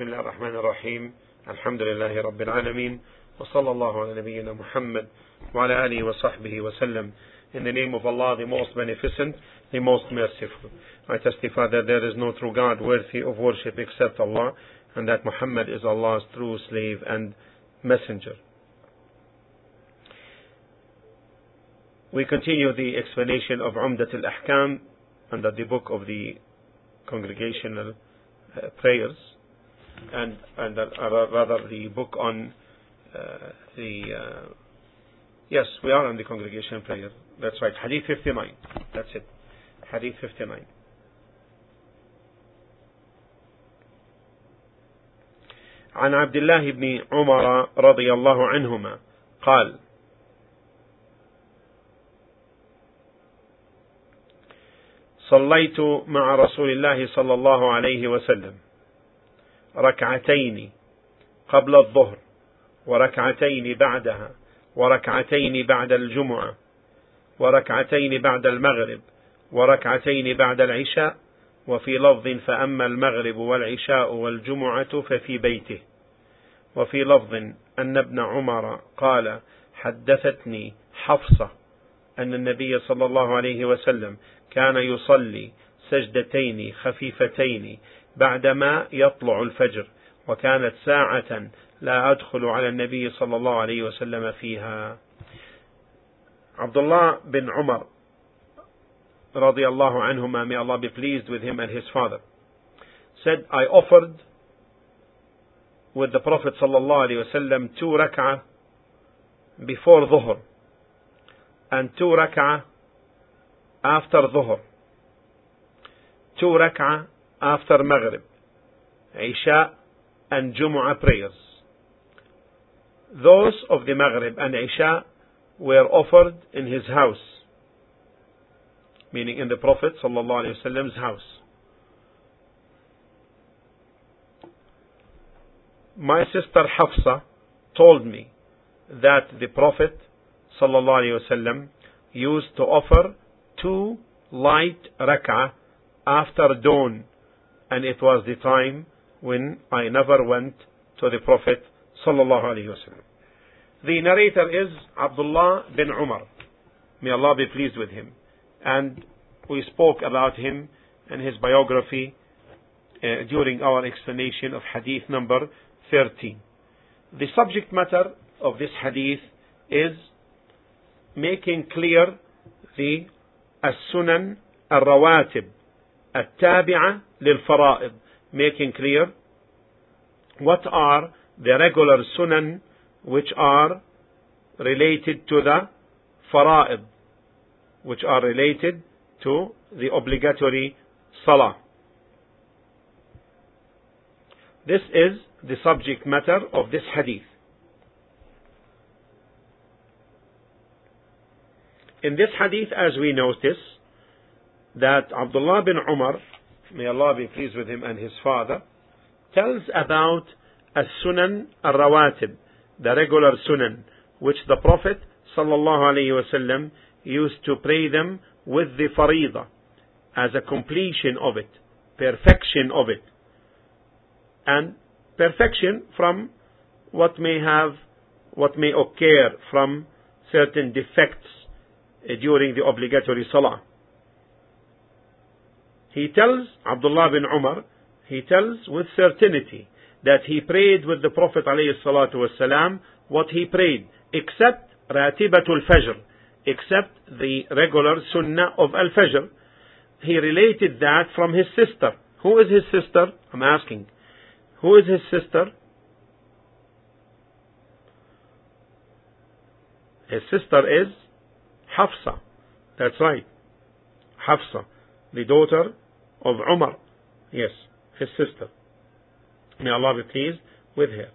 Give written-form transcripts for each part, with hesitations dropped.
بسم الله الرحمن الرحيم الحمد لله رب العالمين وصلى الله على نبينا محمد وعلى آله وصحبه وسلم. In the name of Allah, the most beneficent, the most merciful. I testify that there is no true God worthy of worship except Allah, and that Muhammad is Allah's true slave and messenger. We continue the explanation of Umdat al-Ahkam under the book of the congregational prayers, and rather the book on yes, we are on the congregational prayer. That's right, Hadith 59. That's it, Hadith 59. عن عبد الله بن عمر رضي الله عنهما قال صليت مع رسول الله صلى الله عليه وسلم ركعتين قبل الظهر وركعتين بعدها وركعتين بعد الجمعة وركعتين بعد المغرب وركعتين بعد العشاء وفي لفظ فأما المغرب والعشاء والجمعة ففي بيته وفي لفظ أن ابن عمر قال حدثتني حفصة أن النبي صلى الله عليه وسلم كان يصلي سجدتين خفيفتين بعدما يطلع الفجر وكانت ساعة لا أدخل على النبي صلى الله عليه وسلم فيها. عبد الله بن عمر رضي الله عنهما, may Allah be pleased with him and his father, said, I offered with the Prophet صلى الله عليه وسلم 2 rak'ah before Dhuhr and 2 rak'ah after Dhuhr, 2 rak'ah after Maghrib, Isha and Jumu'ah prayers. Those of the Maghrib and Isha were offered in his house, meaning in the Prophet ﷺ's house. My sister Hafsa told me that the Prophet ﷺ used to offer 2 light rak'ah after dawn, and it was the time when I never went to the Prophet ﷺ. The narrator is Abdullah bin Umar, may Allah be pleased with him, and we spoke about him and his biography during our explanation of hadith number 13. The subject matter of this hadith is making clear the as-sunan al-rawatib al-tabi'a lil-fara'id, making clear what are the regular sunan which are related to the fara'id, which are related to the obligatory salah. This is the subject matter of this hadith. In this hadith, as we notice, that Abdullah bin Umar, may Allah be pleased with him and his father, tells about as-sunan al-rawatib, the regular sunan, which the Prophet ﷺ used to pray them with the faridah, as a completion of it, perfection of it, and perfection from what may occur from certain defects during the obligatory salah. He tells, Abdullah bin Umar, he tells with certainty that he prayed with the Prophet ﷺ what he prayed, except Ratibatul Fajr, except the regular sunnah of Al-Fajr. He related that from his sister. Who is his sister? I'm asking. Who is his sister? His sister is Hafsa. That's right, Hafsa, the daughter of Umar. Yes, his sister, may Allah be pleased with her.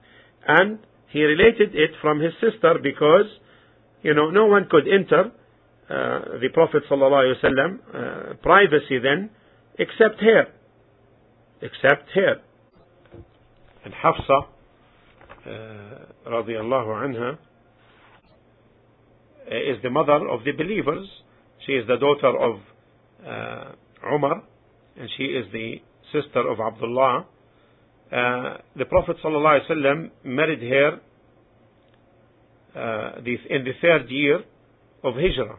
And he related it from his sister because, you know, no one could enter the Prophet ﷺ privacy then except her. Except her. And Hafsa radiallahu anha is the mother of the believers. She is the daughter of Umar, and she is the sister of Abdullah the Prophet ﷺ married her in the third year of Hijrah,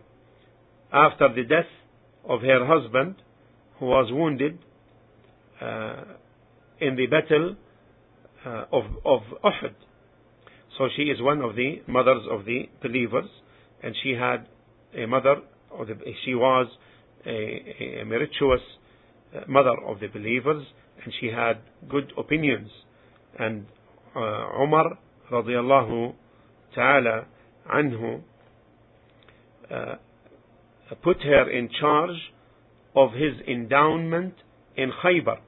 after the death of her husband, who was wounded in the battle of Uhud. So she is one of the mothers of the believers, and she had a mother, she was a meritorious mother of the believers, and she had good opinions. And Umar radiallahu ta'ala anhu put her in charge of his endowment in Khaybar.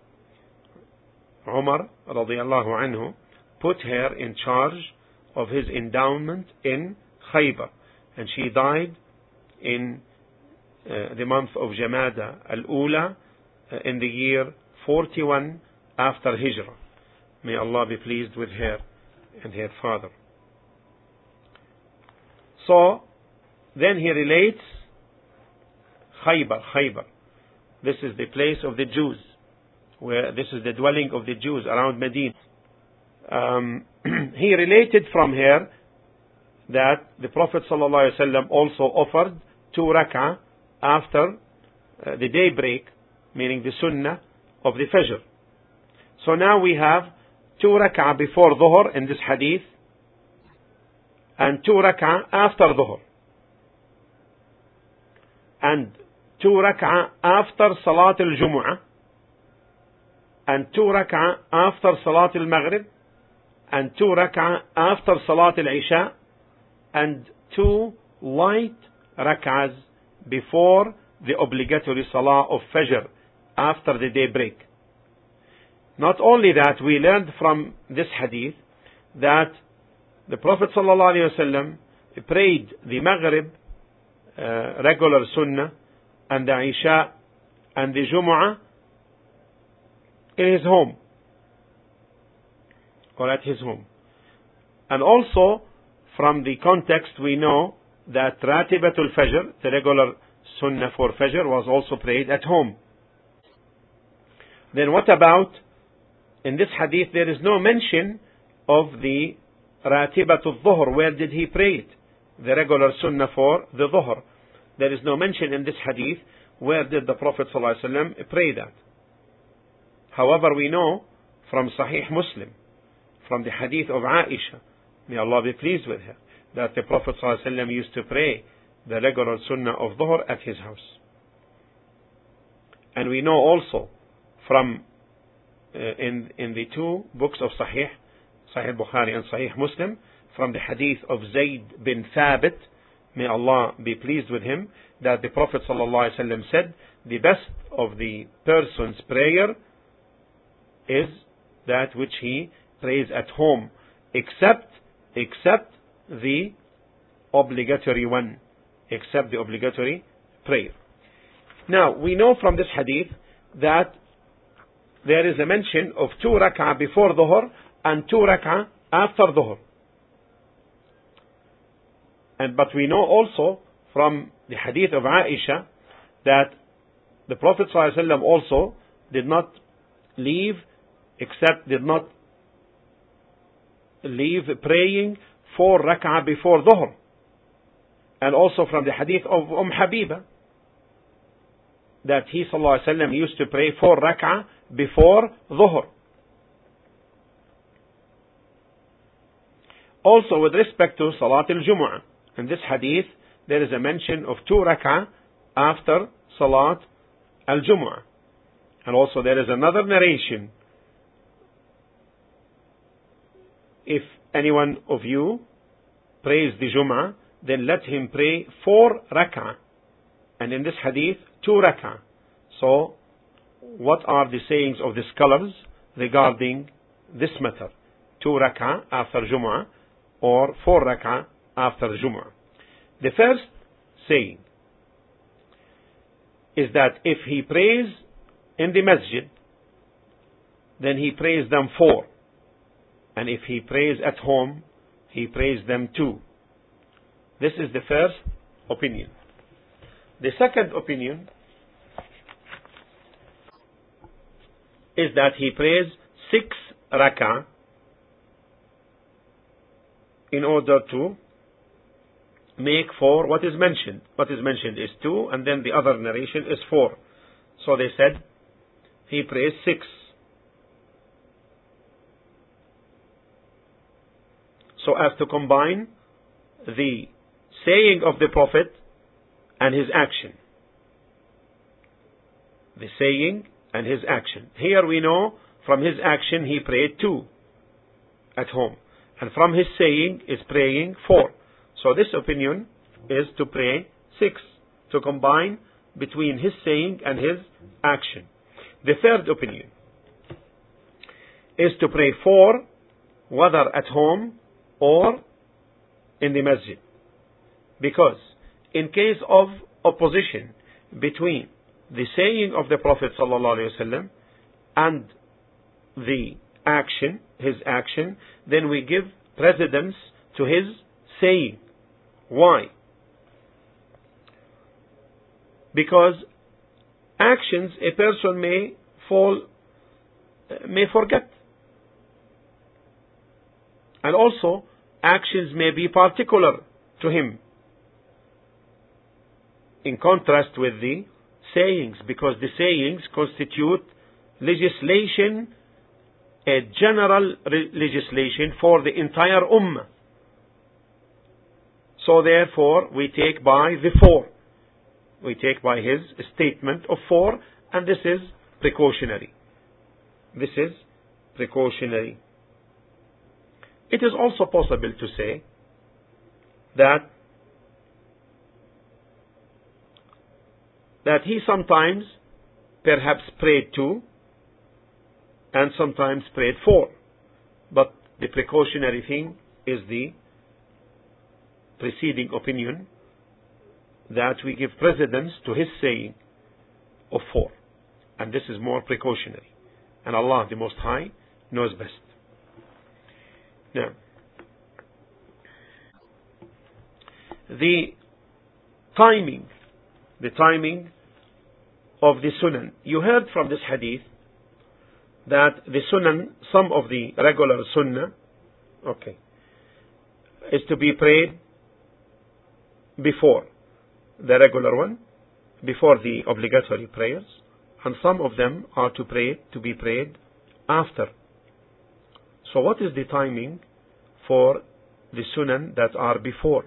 Umar radiallahu anhu put her in charge of his endowment in Khaybar, and she died in the month of Jumada al-Ula, in the year 41 after Hijrah. May Allah be pleased with her and her father. So then he relates Khaybar. This is the place of the Jews, where this is the dwelling of the Jews around Medina. He related from here that the Prophet ﷺ also offered 2 rak'ah after the daybreak, meaning the sunnah of the Fajr. So now we have 2 rak'ah before Dhuhr in this hadith, and 2 rak'ah after Dhuhr, and 2 rak'ah after Salat al-Jumu'ah, and 2 rak'ah after Salat al-Maghrib, and 2 rak'ah after Salat al-Isha, and 2 light rak'ahs before the obligatory Salah of Fajr, after the daybreak. Not only that, we learned from this hadith that the Prophet ﷺ prayed the Maghrib regular sunnah, and the Isha and the Jumu'ah in his home, or at his home. And also from the context we know that Ratibatul Fajr, the regular sunnah for Fajr, was also prayed at home. Then what about, in this hadith there is no mention of the Ratibatul Dhuhr. Where did he pray it? The regular sunnah for the Dhuhr. There is no mention in this hadith where did the Prophet ﷺ pray that. However, we know from Sahih Muslim, from the hadith of Aisha, may Allah be pleased with her, that the Prophet ﷺ used to pray the regular sunnah of Dhuhr at his house. And we know also from in the 2 books of Sahih Bukhari and Sahih Muslim, from the hadith of Zayd bin Thabit, may Allah be pleased with him, that the Prophet ﷺ said, the best of the person's prayer is that which he prays at home, except the obligatory one, except the obligatory prayer. Now, we know from this hadith that there is a mention of 2 rak'ah before Dhuhr and 2 rak'ah after Dhuhr. But we know also from the hadith of Aisha that the Prophet ﷺ also did not leave, did not leave praying 4 rak'ah before Dhuhr. And also from the hadith of Habiba, that he ﷺ used to pray 4 rak'ah before Dhuhr. Also with respect to Salat al-Jumu'ah, in this hadith there is a mention of 2 rak'ah after Salat al-Jumu'ah. And also there is another narration. If anyone of you prays the Jumu'ah, then let him pray 4 rak'ah. And in this hadith, 2 rak'ah. So, what are the sayings of the scholars regarding this matter? 2 rak'ah after Jumu'ah, or 4 rak'ah after Jumu'ah. The first saying is that if he prays in the masjid, then he prays them 4. And if he prays at home, he prays them 2. This is the first opinion. The second opinion is that he prays 6 rak'ah in order to make for what is mentioned. What is mentioned is 2, and then the other narration is 4. So they said he prays 6. So as to combine the saying of the Prophet and his action. The saying and his action. Here we know from his action he prayed 2 at home. And from his saying is praying 4. So this opinion is to pray 6. To combine between his saying and his action. The third opinion is to pray 4 whether at home or in the masjid. Because in case of opposition between the saying of the Prophet ﷺ and the action, his action, then we give precedence to his saying. Why? Because actions a person may forget. And also, actions may be particular to him, in contrast with the sayings, because the sayings constitute legislation, a general legislation for the entire ummah. So therefore, we take by the 4. We take by his statement of 4, and this is precautionary. This is precautionary. It is also possible to say that he sometimes perhaps prayed 2 and sometimes prayed 4. But the precautionary thing is the preceding opinion that we give precedence to his saying of 4. And this is more precautionary. And Allah the Most High knows best. Now, the timing of the sunan. You heard from this hadith that the sunan, some of the regular sunnah, is to be prayed before the regular one, before the obligatory prayers, and some of them are to be prayed after. So what is the timing for the sunan that are before?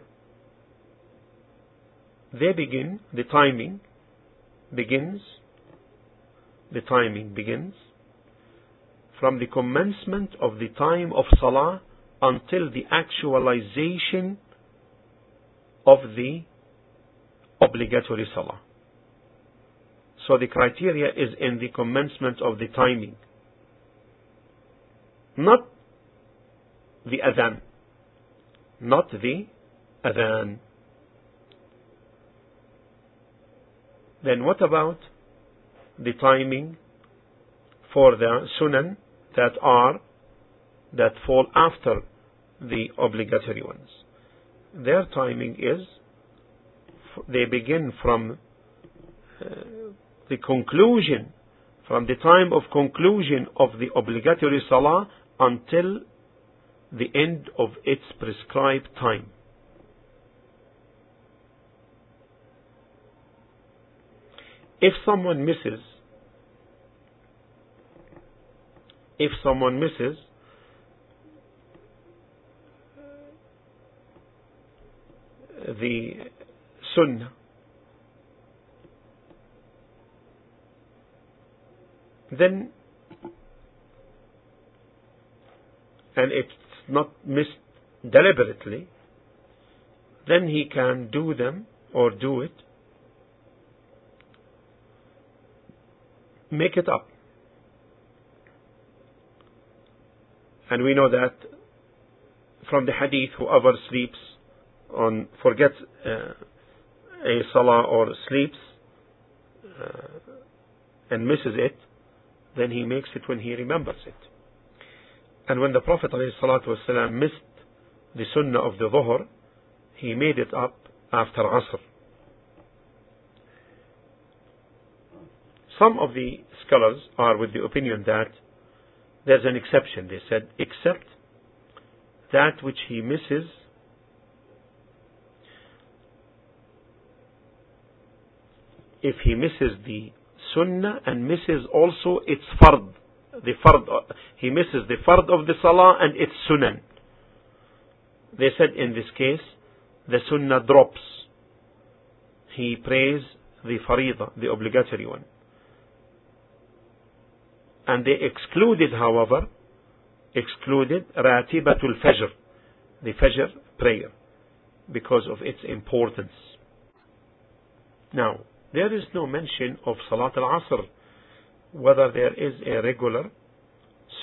The timing begins from the commencement of the time of salah until the actualization of the obligatory salah. So the criteria is in the commencement of the timing, not the adhan. Then what about the timing for the sunan that fall after the obligatory ones? Their timing is they begin from the conclusion, from the time of conclusion of the obligatory salah until the end of its prescribed time. If someone misses the sunnah, then, and it's not missed deliberately, then he can do them or do it, make it up. And we know that from the hadith, whoever sleeps on, forgets a salah or sleeps and misses it, then he makes it when he remembers it. And when the Prophet ﷺ missed the sunnah of the dhuhr, he made it up after Asr. Some of the scholars are with the opinion that there's an exception. They said, except that which he misses if he misses the sunnah and misses also its fard. The fard, he misses the fard of the salah and its sunan. They said in this case, the sunnah drops. He prays the faridah, the obligatory one. And they excluded, however, ratibatul fajr, the fajr prayer, because of its importance. Now, there is no mention of Salat al-Asr, whether there is a regular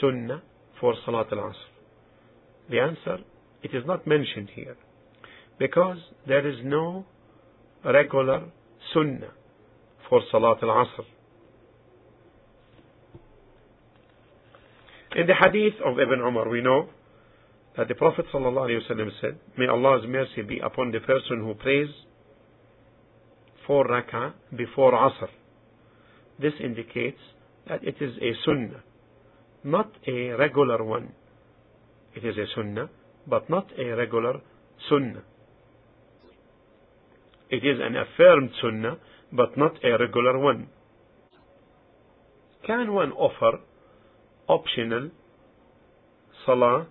sunnah for Salat al-Asr. The answer, it is not mentioned here, because there is no regular sunnah for Salat al-Asr. In the hadith of Ibn Umar, we know that the Prophet ﷺ said, may Allah's mercy be upon the person who prays 4 rak'ah before Asr. This indicates that it is a sunnah, not a regular one. It is a sunnah, but not a regular sunnah. It is an affirmed sunnah, but not a regular one. Can one offer optional salah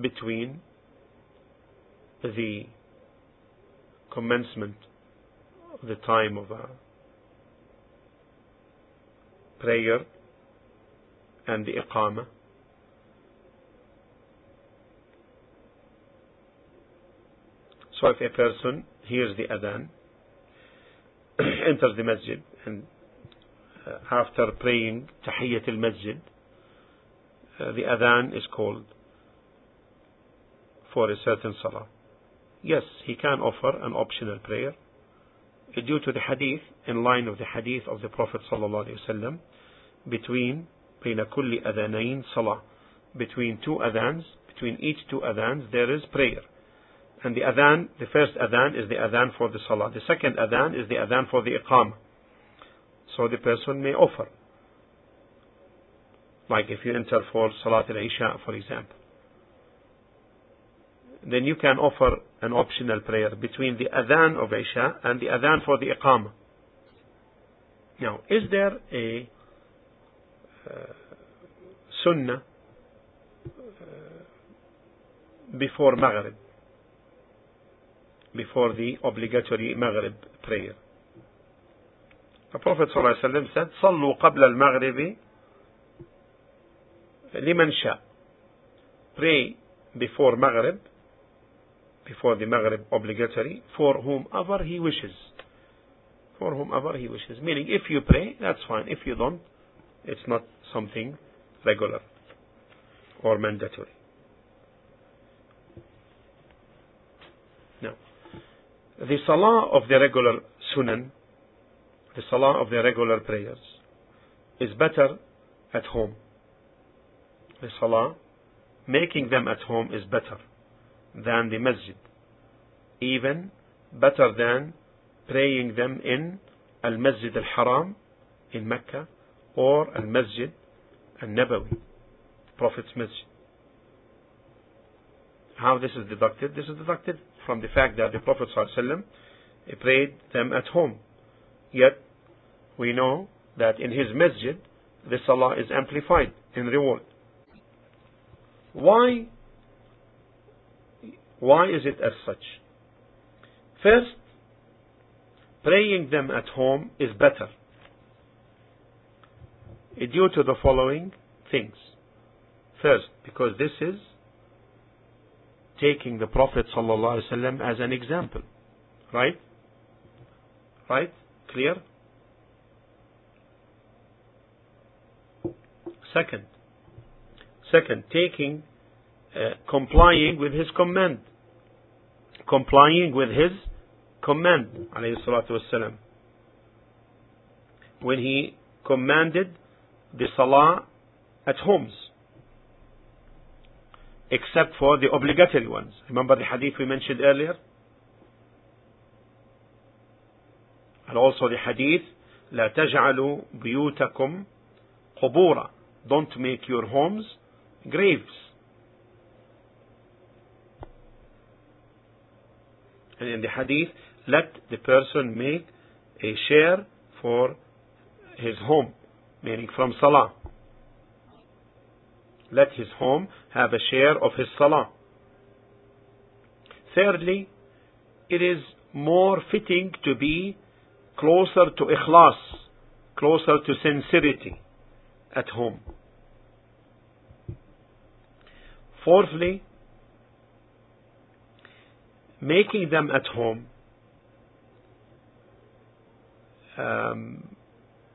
between the commencement of the time of a prayer and the iqamah? So if a person hears the adhan, enters the masjid, and after praying Tahiyyat al-Masjid, the adhan is called for a certain salah. Yes, he can offer an optional prayer due to the hadith, in line of the hadith of the Prophet ﷺ, بين كل أذانين صلاة, between each two adhans there is prayer. And the adhan, the first adhan is the adhan for the salah. The second adhan is the adhan for the iqamah. So the person may offer. Like if you enter for Salat al-Isha, for example. Then you can offer an optional prayer between the adhan of Isha and the adhan for the iqamah. Now, is there a sunnah before Maghrib? Before the obligatory Maghrib prayer. The Prophet ﷺ said, صَلُّوا قَبْلَ الْمَغْرِبِ لِمَنْ شَاءَ. Pray before Maghrib, before the Maghrib obligatory, for whomever he wishes. For whomever he wishes. Meaning, if you pray, that's fine. If you don't, it's not something regular or mandatory. Now, the salah of the regular sunan, the salah of the regular prayers, is better at home. The salah, making them at home, is better than the masjid, even better than praying them in Al-Masjid Al-Haram in Mecca or Al-Masjid Al-Nabawi, Prophet's Masjid. How this is deducted? This is deducted from the fact that the Prophet ﷺ prayed them at home. Yet, we know that in his masjid, the salah is amplified in reward. Why is it as such? First, praying them at home is better due to the following things. First, because this is taking the Prophet ﷺ as an example. Right? Right? Clear? Second, taking, complying with his command, alayhi salatu wasalam. When he commanded the salah at homes, except for the obligatory ones. Remember the hadith we mentioned earlier? And also the hadith لا تجعلوا بيوتكم قبورا. Don't make your homes graves. And in the hadith, let the person make a share for his home, meaning from salah. Let his home have a share of his salah. Thirdly, it is more fitting to be closer to ikhlas, closer to sincerity at home. Fourthly, making them at home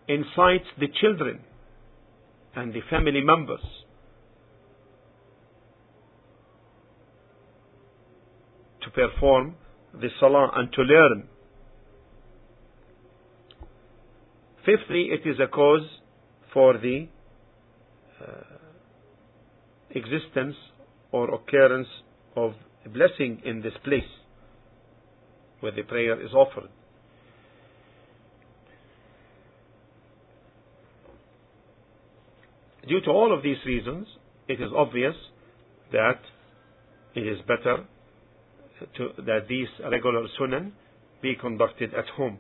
incites the children and the family members. Perform the salah and to learn. Fifthly, it is a cause for the existence or occurrence of a blessing in this place where the prayer is offered. Due to all of these reasons, it is obvious that it is better that these regular sunan be conducted at home.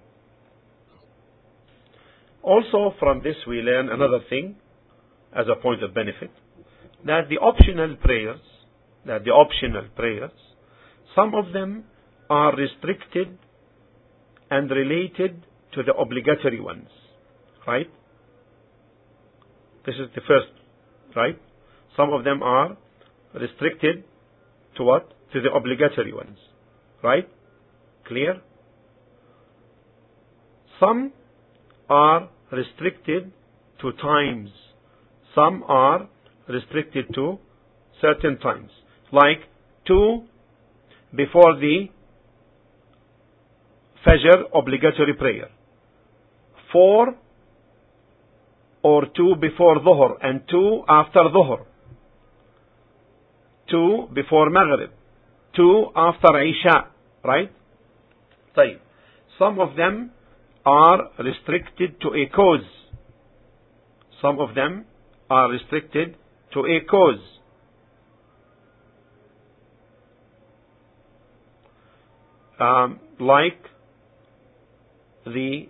Also, from this we learn another thing as a point of benefit, that the optional prayers, some of them are restricted and related to the obligatory ones, right? This is the first, right? Some of them are restricted to what? To the obligatory ones, right? Clear? Some are restricted to times. Some are restricted to certain times, like 2 before the Fajr obligatory prayer, 4 or 2 before Dhuhr and 2 after Dhuhr, 2 before Maghrib, 2 after Aisha, right? Some of them are restricted to a cause. Some of them are restricted to a cause. Like the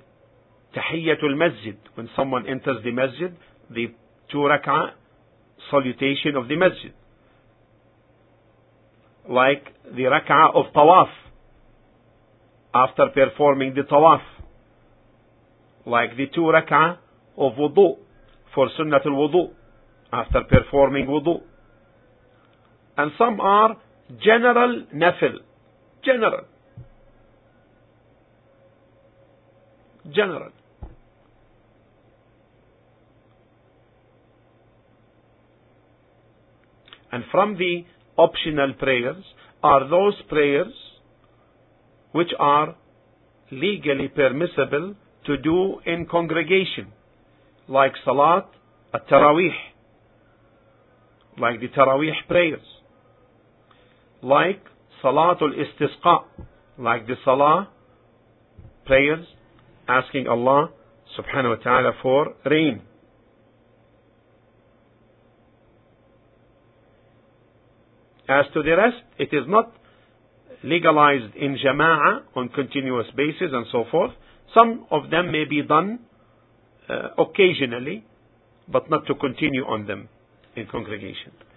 Tahiyyat al-Masjid. When someone enters the Masjid, the 2 rak'ah salutation of the Masjid. Like the rak'ah of tawaf, after performing the tawaf. Like the 2 rak'ah of wudu, for sunnat al-wudu, after performing wudu. And some are general nafil. General. And from the optional prayers are those prayers which are legally permissible to do in congregation, like Salat at tarawih, like the tarawih prayers, like Salat al-Istisqa, like the salah prayers asking Allah subhanahu wa ta'ala for rain. As to the rest, it is not legalized in jama'ah on continuous basis and so forth. Some of them may be done occasionally, but not to continue on them in congregation.